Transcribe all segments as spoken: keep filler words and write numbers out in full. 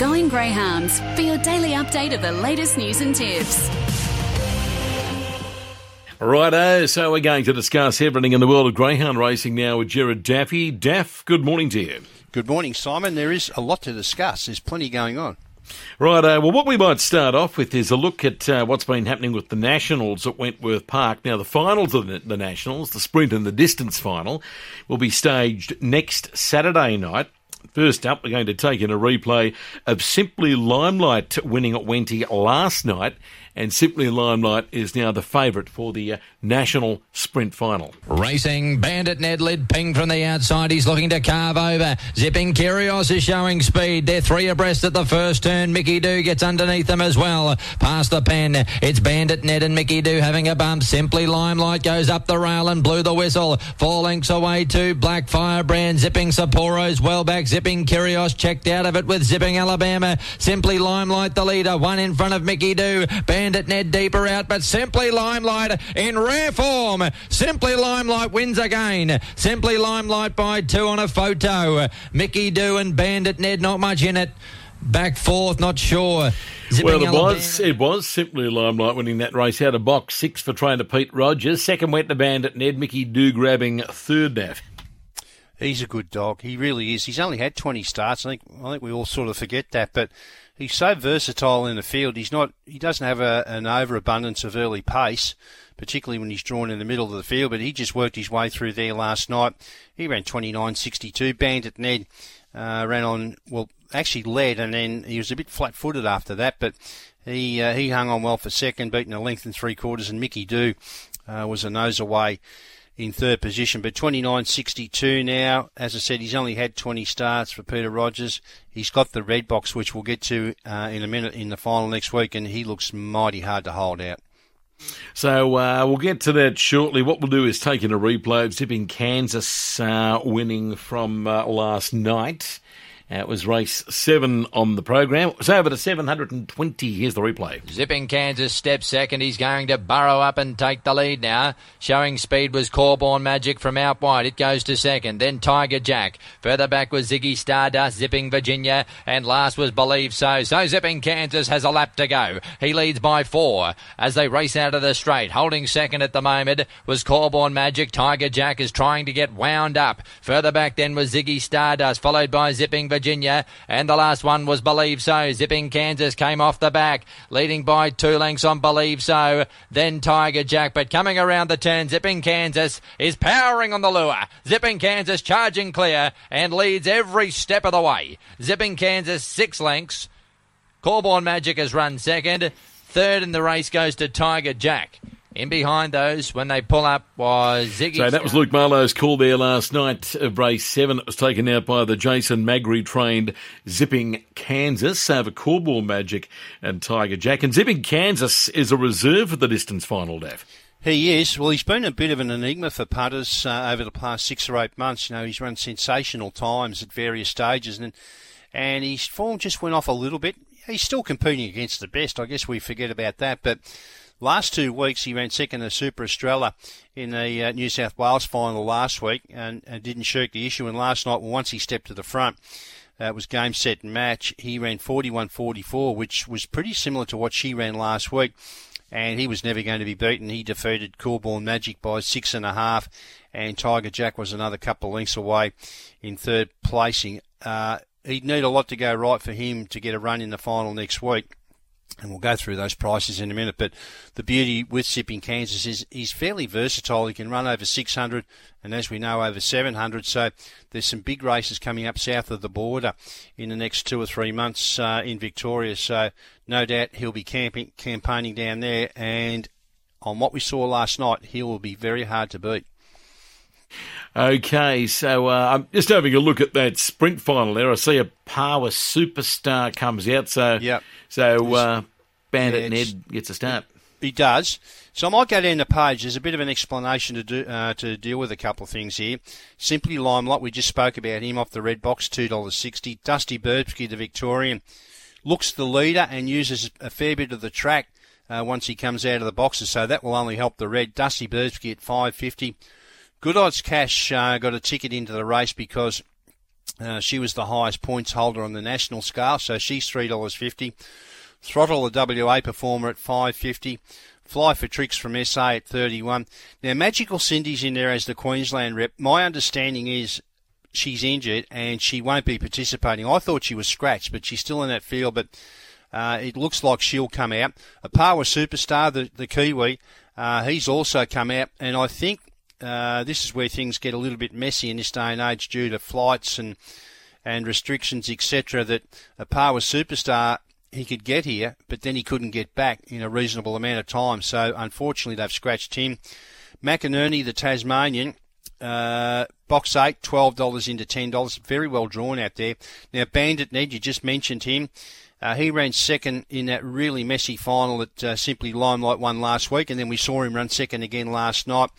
Going Greyhounds for your daily update of the latest news and tips. Righto, so we're going to discuss everything in the world of greyhound racing now with Gerard Daffy. Daff, good morning to you. Good morning, Simon. There is a lot to discuss. There's plenty going on. Right, uh, well, what we might start off with is a look at uh, what's been happening with the Nationals at Wentworth Park. Now, the finals of the Nationals, the sprint and the distance final, will be staged next Saturday night. First up, we're going to take in a replay of Simply Limelight winning at Wenty last night, and Simply Limelight is now the favourite for the uh, National Sprint Final. Racing, Bandit Ned led ping from the outside. He's looking to carve over. Zipping Kyrgios is showing speed. They're three abreast at the first turn. Mickey Doo gets underneath them as well. Past the pen, it's Bandit Ned and Mickey Doo having a bump. Simply Limelight goes up the rail and blew the whistle. Four lengths away to Black Firebrand. Zipping Sapporo's well back. Zipping Kyrgios checked out of it with Zipping Alabama. Simply Limelight the leader. One in front of Mickey Doo. Bandit Ned deeper out, but Simply Limelight in rare form. Simply Limelight wins again. Simply Limelight by two on a photo. Mickey Doo and Bandit Ned, not much in it. Back forth, not sure. Zipping well, it was, it was Simply Limelight winning that race out of box. Six for trainer Pete Rogers. Second went to Bandit Ned. Mickey Doo grabbing third that. He's a good dog. He really is. He's only had twenty starts. I think, I think we all sort of forget that, but he's so versatile in the field. He's not. He doesn't have a, an overabundance of early pace, particularly when he's drawn in the middle of the field. But he just worked his way through there last night. He ran twenty-nine sixty-two. Bandit Ned uh, ran on. Well, actually led, and then he was a bit flat-footed after that. But he uh, he hung on well for second, beating a length and three quarters. And Mickey Doo uh, was a nose away in third position, but twenty-nine sixty-two now. As I said, he's only had twenty starts for Peter Rogers. He's got the red box, which we'll get to uh, in a minute in the final next week, and he looks mighty hard to hold out. So uh, we'll get to that shortly. What we'll do is take in a replay of Zipping Kansas uh, winning from uh, last night. Uh, it was race seven on the program. It was over to seven hundred twenty. Here's the replay. Zipping Kansas steps second. He's going to burrow up and take the lead now. Showing speed was Corbin Magic from out wide. It goes to second. Then Tiger Jack. Further back was Ziggy Stardust, Zipping Virginia. And last was Believe So. So Zipping Kansas has a lap to go. He leads by four as they race out of the straight. Holding second at the moment was Corbin Magic. Tiger Jack is trying to get wound up. Further back then was Ziggy Stardust, followed by Zipping Virginia. Virginia, and the last one was Believe So. Zipping Kansas came off the back, leading by two lengths on Believe So, then Tiger Jack, but coming around the turn, Zipping Kansas is powering on the lure. Zipping Kansas charging clear and leads every step of the way. Zipping Kansas six lengths. Corbin Magic has run second. Third in the race goes to Tiger Jack. In behind those, when they pull up, was Ziggy. So that was Luke Marlowe's call there last night of race seven. It was taken out by the Jason Magri-trained Zipping Kansas over Corbin Magic and Tiger Jack. And Zipping Kansas is a reserve for the distance final, Dav. He is. Well, he's been a bit of an enigma for punters uh, over the past six or eight months. You know, he's run sensational times at various stages, and and his form just went off a little bit. He's still competing against the best. I guess we forget about that, but last two weeks, he ran second to Super Estrella in the uh, New South Wales final last week and, and didn't shirk the issue. And last night, once he stepped to the front, uh, it was game, set, and match. He ran forty-one forty-four, which was pretty similar to what she ran last week. And he was never going to be beaten. He defeated Corbin Magic by six and a half. And Tiger Jack was another couple of lengths away in third placing. Uh, he'd need a lot to go right for him to get a run in the final next week. And we'll go through those prices in a minute. But the beauty with Zipping Kansas is he's fairly versatile. He can run over six hundred and, as we know, over seven hundred. So there's some big races coming up south of the border in the next two or three months uh, in Victoria. So no doubt he'll be camping, campaigning down there. And on what we saw last night, he will be very hard to beat. Okay, so uh, I'm just having a look at that sprint final there. I see a Power Superstar comes out, so yep. so uh, Bandit yeah, Ned gets a start. He does. So I might go down the page. There's a bit of an explanation to do uh, to deal with a couple of things here. Simply Limelight, we just spoke about him off the red box, two dollars sixty. Dusty Burbsky, the Victorian, looks the leader and uses a fair bit of the track uh, once he comes out of the boxes, so that will only help the red. Dusty Burbsky at five fifty. Good Odds Cash uh, got a ticket into the race because Uh, she was the highest points holder on the national scale, so she's three dollars fifty. Throttle, the W A performer, at five dollars fifty. Fly for Tricks from S A at thirty-one. Now, Magical Cindy's in there as the Queensland rep. My understanding is she's injured and she won't be participating. I thought she was scratched, but she's still in that field, but uh, it looks like she'll come out. A Power Superstar, the, the Kiwi, uh, he's also come out, and I think Uh, this is where things get a little bit messy in this day and age due to flights and and restrictions, et cetera, that a Power Superstar, he could get here, but then he couldn't get back in a reasonable amount of time. So, unfortunately, they've scratched him. McInerney, the Tasmanian, uh, box eight, twelve dollars into ten dollars. Very well drawn out there. Now, Bandit Ned, you just mentioned him. Uh, he ran second in that really messy final that uh, Simply Limelight won last week, and then we saw him run second again last night.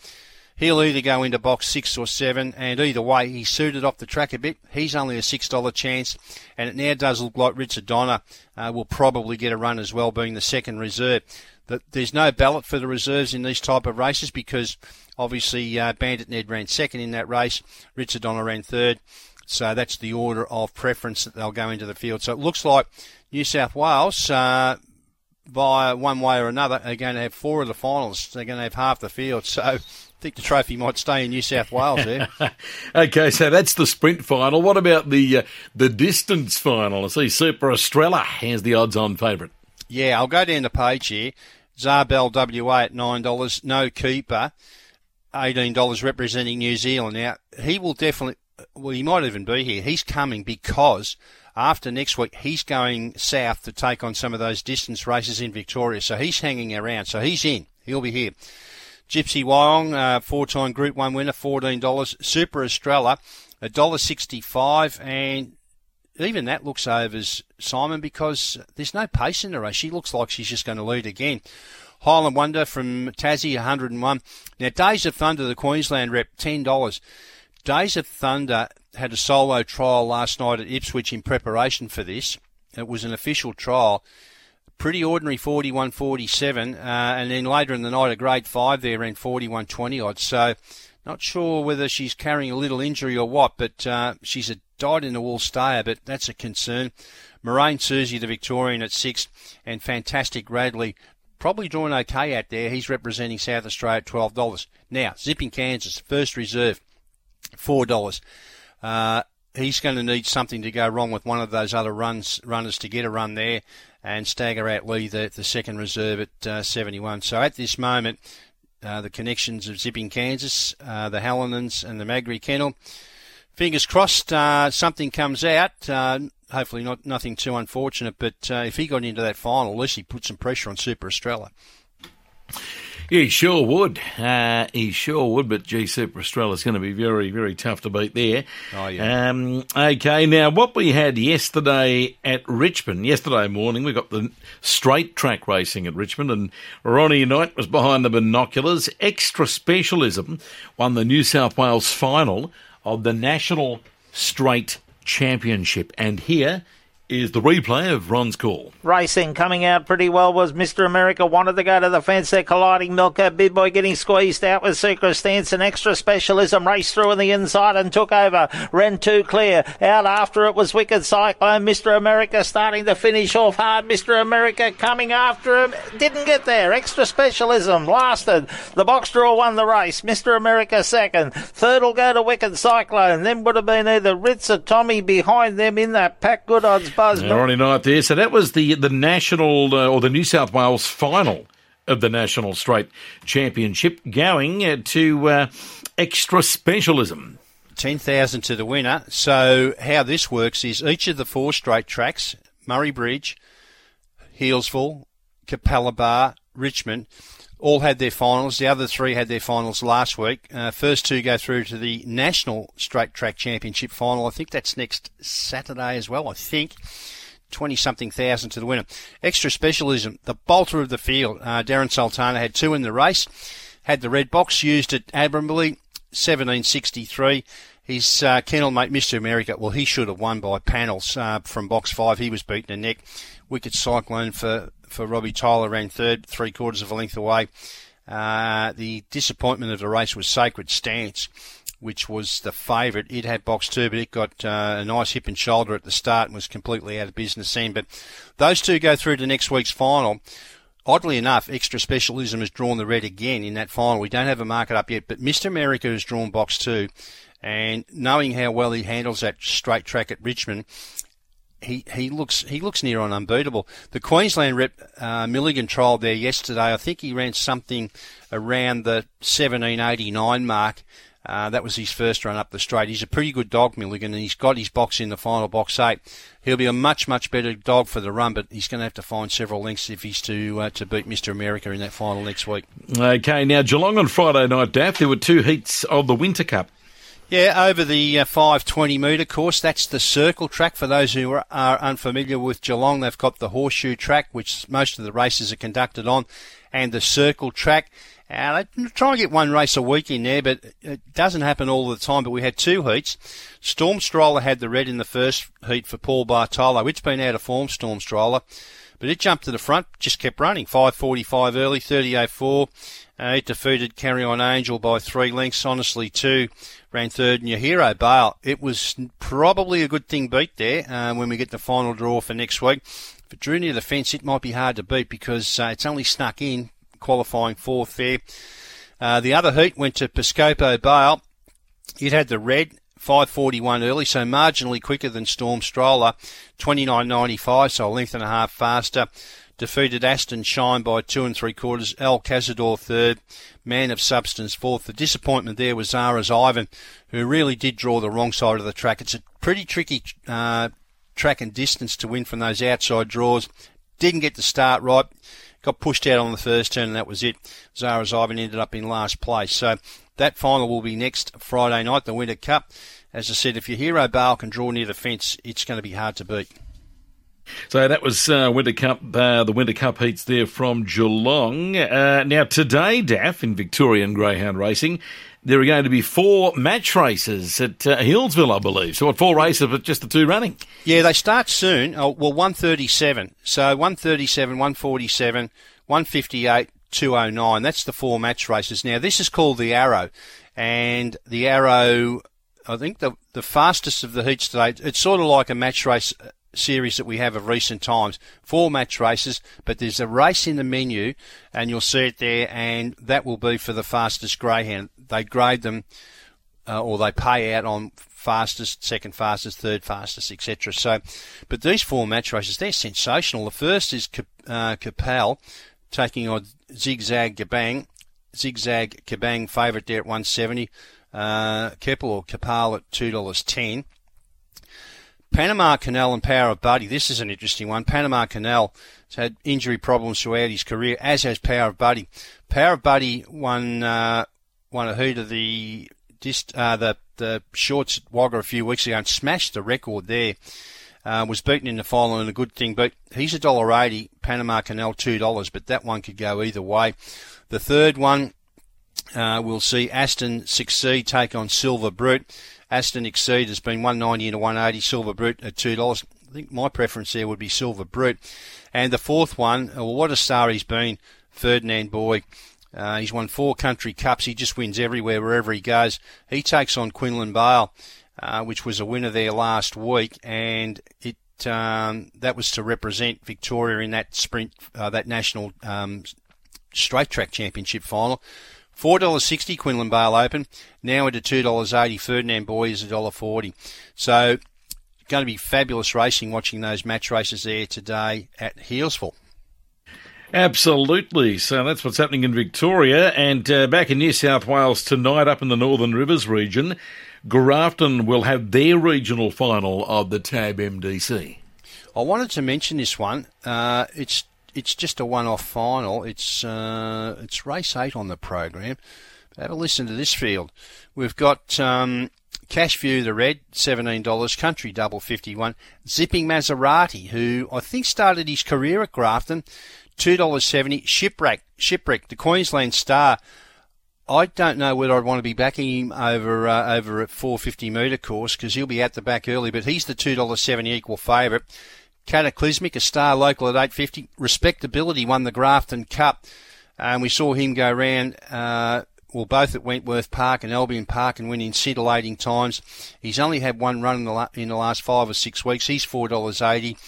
He'll either go into box six or seven, and either way, he's suited off the track a bit. He's only a six dollar chance, and it now does look like Ritz Adonna uh, will probably get a run as well, being the second reserve. But there's no ballot for the reserves in these type of races because, obviously, uh, Bandit Ned ran second in that race. Ritz Adonna ran third. So that's the order of preference that they'll go into the field. So it looks like New South Wales, uh, via one way or another, are going to have four of the finals. They're going to have half the field. So I think the trophy might stay in New South Wales there. Okay, so that's the sprint final. What about the uh, the distance final? I see Super Estrella has the odds-on favourite. Yeah, I'll go down the page here. Zarbel W A at nine dollars. No Keeper, eighteen dollars, representing New Zealand. Now, he will definitely, well, he might even be here. He's coming because after next week, he's going south to take on some of those distance races in Victoria. So he's hanging around. So he's in. He'll be here. Gypsy Wyong, uh, four-time Group one winner, fourteen dollars. Super Estrella, one dollar sixty-five. And even that looks overs, Simon, because there's no pace in the race. She looks like she's just going to lead again. Highland Wonder from Tassie, one hundred and one. Now, Days of Thunder, the Queensland rep, ten dollars. Days of Thunder had a solo trial last night at Ipswich in preparation for this. It was an official trial. Pretty ordinary forty-one forty-seven, uh, and then later in the night a grade five there ran forty-one twenty odds. So not sure whether she's carrying a little injury or what, but uh, she's a dyed-in-the-wool stayer, but that's a concern. Moraine Susie, the Victorian, at six, and Fantastic Radley, probably doing okay out there. He's representing South Australia at twelve dollars. Now, Zipping Kansas, first reserve, four dollars. Uh, he's going to need something to go wrong with one of those other runs runners to get a run there. And Stagger Out Lee, the, the second reserve, at uh, seventy-one. So at this moment, uh, the connections of Zipping Kansas, uh, the Hallinans and the Magri Kennel. Fingers crossed uh, something comes out. Uh, hopefully not nothing too unfortunate, but uh, if he got into that final, at least he put some pressure on Super Estrella. He sure would. Uh, he sure would, but, gee, Super Australia's going to be very, very tough to beat there. Oh, yeah. Um, okay, now, what we had yesterday at Richmond, yesterday morning, we got the straight track racing at Richmond, and Ronnie Knight was behind the binoculars. Extra Specialism won the New South Wales final of the National Straight Championship, and here is the replay of Ron's call. Racing coming out pretty well was Mister America. Wanted to go to the fence. They're colliding. Milko Bidboy getting squeezed out with Secret Stance, and Extra Specialism raced through on the inside and took over. Ran two clear. Out after it was Wicked Cyclone. Mister America starting to finish off hard. Mister America coming after him. Didn't get there. Extra Specialism lasted. The box draw won the race. Mister America second. Third will go to Wicked Cyclone. Then would have been either Ritz or Tommy behind them in that pack. Good odds. Yeah, Ronnie Knight there. So that was the the national uh, or the New South Wales final of the National Straight Championship, going uh, to uh, Extra Specialism. Ten thousand to the winner. So how this works is each of the four straight tracks: Murray Bridge, Healesville, Kapal Bar, Richmond. All had their finals. The other three had their finals last week. Uh, first two go through to the National Straight Track Championship final. I think that's next Saturday as well, I think. twenty-something thousand to the winner. Extra Specialism, the bolter of the field. Uh, Darren Sultana had two in the race. Had the red box, used it admirably, seventeen sixty-three. His uh, kennel mate, Mister America, well, he should have won by panels uh, from box five. He was beaten a neck. Wicked Cyclone for... for Robbie Tyler ran third, three quarters of a length away. Uh, the disappointment of the race was Sacred Stance. which was the favourite. It had box two, but it got uh, a nice hip and shoulder at the start and was completely out of business then. But those two go through to next week's final. Oddly enough, Extra Specialism has drawn the red again in that final. We don't have a market up yet, but Mister America has drawn box two. And knowing how well he handles that straight track at Richmond, he, he looks he looks near on unbeatable. The Queensland rep uh, Milligan trialled there yesterday. I think he ran something around the seventeen eighty-nine mark. Uh, that was his first run up the straight. He's a pretty good dog, Milligan, and he's got his box in the final, box eight. He'll be a much, much better dog for the run, but he's going to have to find several lengths if he's to uh, to beat Mister America in that final next week. Okay, now Geelong on Friday night, Daph, there were two heats of the Winter Cup. Yeah, over the uh, five twenty metre course, that's the circle track. For those who are, are unfamiliar with Geelong, they've got the horseshoe track, which most of the races are conducted on, and the circle track. Uh, they try and get one race a week in there, but it doesn't happen all the time. But we had two heats. Storm Stroller had the red in the first heat for Paul Bartolo. It's been out of form, Storm Stroller. But it jumped to the front, just kept running. five forty-five early, thirty oh four. Uh, it defeated Carry On Angel by three lengths. Honestly, two ran third in Your Hero Bale. It was probably a good thing beat there uh, when we get the final draw for next week. If it drew near the fence, it might be hard to beat because uh, it's only snuck in, qualifying fourth there. Uh, the other heat went to Piscopo Bale. It had the red, five forty-one early, so marginally quicker than Storm Stroller, twenty-nine ninety-five, so a length and a half faster. Defeated Aston Shine by two and three quarters, Al Cazador third, Man of Substance fourth. The disappointment there was Zara's Ivan, who really did draw the wrong side of the track. It's a pretty tricky uh, track and distance to win from those outside draws. Didn't get the start right. Got pushed out on the first turn, and that was it. Zara's Ivan ended up in last place. So that final will be next Friday night, the Winter Cup. As I said, if Your Hero Bale can draw near the fence, it's going to be hard to beat. So that was uh, Winter Cup, uh, the Winter Cup heats there from Geelong. Uh, now today, Daph, in Victorian Greyhound Racing, there are going to be four match races at uh, Healesville, I believe. So what, four races, but just the two running? Yeah, they start soon. Oh, well, one thirty-seven. So one thirty-seven, one forty-seven, one fifty-eight, two oh nine. That's the four match races. Now, this is called the Arrow. And the Arrow, I think the, the fastest of the heats today, it's sort of like a match race series that we have of recent times. Four match races, but there's a race in the menu, and you'll see it there, and that will be for the fastest greyhound. They grade them, uh, or they pay out on fastest, second fastest, third fastest, et cetera. So, but these four match races, they're sensational. The first is uh, Kapal taking on Zigzag Kabang. Zigzag Kabang favourite there at one seventy. Uh, Keppel or Kapal at two dollars ten. Panama Canal and Power of Buddy. This is an interesting one. Panama Canal has had injury problems throughout his career, as has Power of Buddy. Power of Buddy won uh, won a heat of the uh, the the shorts at Wagga a few weeks ago and smashed the record there. Uh, was beaten in the final and a good thing, but he's one dollar eighty. Panama Canal two dollars, but that one could go either way. The third one uh, we'll see Aston Succeed take on Silver Brute. Aston Exceed has been one ninety into one eighty, Silver Brute at two dollars. I think my preference there would be Silver Brute. And the fourth one, well, what a star he's been, Ferdinand Boy. Uh, he's won four country cups. He just wins everywhere, wherever he goes. He takes on Quinlan Bale, uh, which was a winner there last week, and it um, that was to represent Victoria in that sprint, uh, that national um, straight track championship final. four dollars sixty, Quinlan Bale open. Now into two dollars eighty. Ferdinand Boy is one dollar forty. So it's going to be fabulous racing watching those match races there today at Healesville. Absolutely. So that's what's happening in Victoria. And uh, back in New South Wales tonight up in the Northern Rivers region, Grafton will have their regional final of the Tab M D C. I wanted to mention this one. Uh, it's It's just a one-off final. It's uh, it's race eight on the program. Have a listen to this field. We've got um, Cashview the red, seventeen dollars, Country Double fifty-one, Zipping Maserati, who I think started his career at Grafton, two dollars seventy, Shipwreck, Shipwreck, the Queensland Star. I don't know whether I'd want to be backing him over uh, over at four fifty metre course because he'll be at the back early, but he's the two dollars seventy equal favourite. Cataclysmic, a star local at eight fifty. Respectability won the Grafton Cup, and we saw him go round uh, well, both at Wentworth Park and Albion Park, and went in scintillating times. He's only had one run in the, la- in the last five or six weeks. He's four dollars eighty.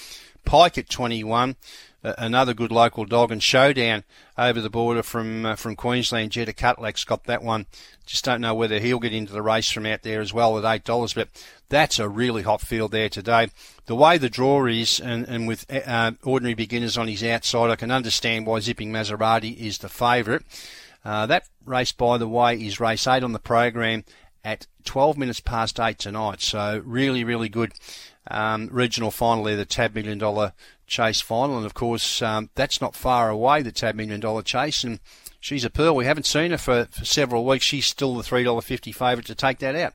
Pike at twenty-one, uh, another good local dog, and Showdown over the border from uh, from Queensland. Jetta Cutlack's got that one. Just don't know whether he'll get into the race from out there as well at eight dollars, but that's a really hot field there today. The way the draw is, and, and with uh, ordinary beginners on his outside, I can understand why Zipping Maserati is the favourite. Uh, that race, by the way, is race eight on the program at twelve minutes past eight tonight. So really, really good um, regional final there, the Tab Million Dollar Chase final. And, of course, um, that's not far away, the Tab Million Dollar Chase. And she's a pearl. We haven't seen her for, for several weeks. She's still the three dollars fifty favourite to take that out.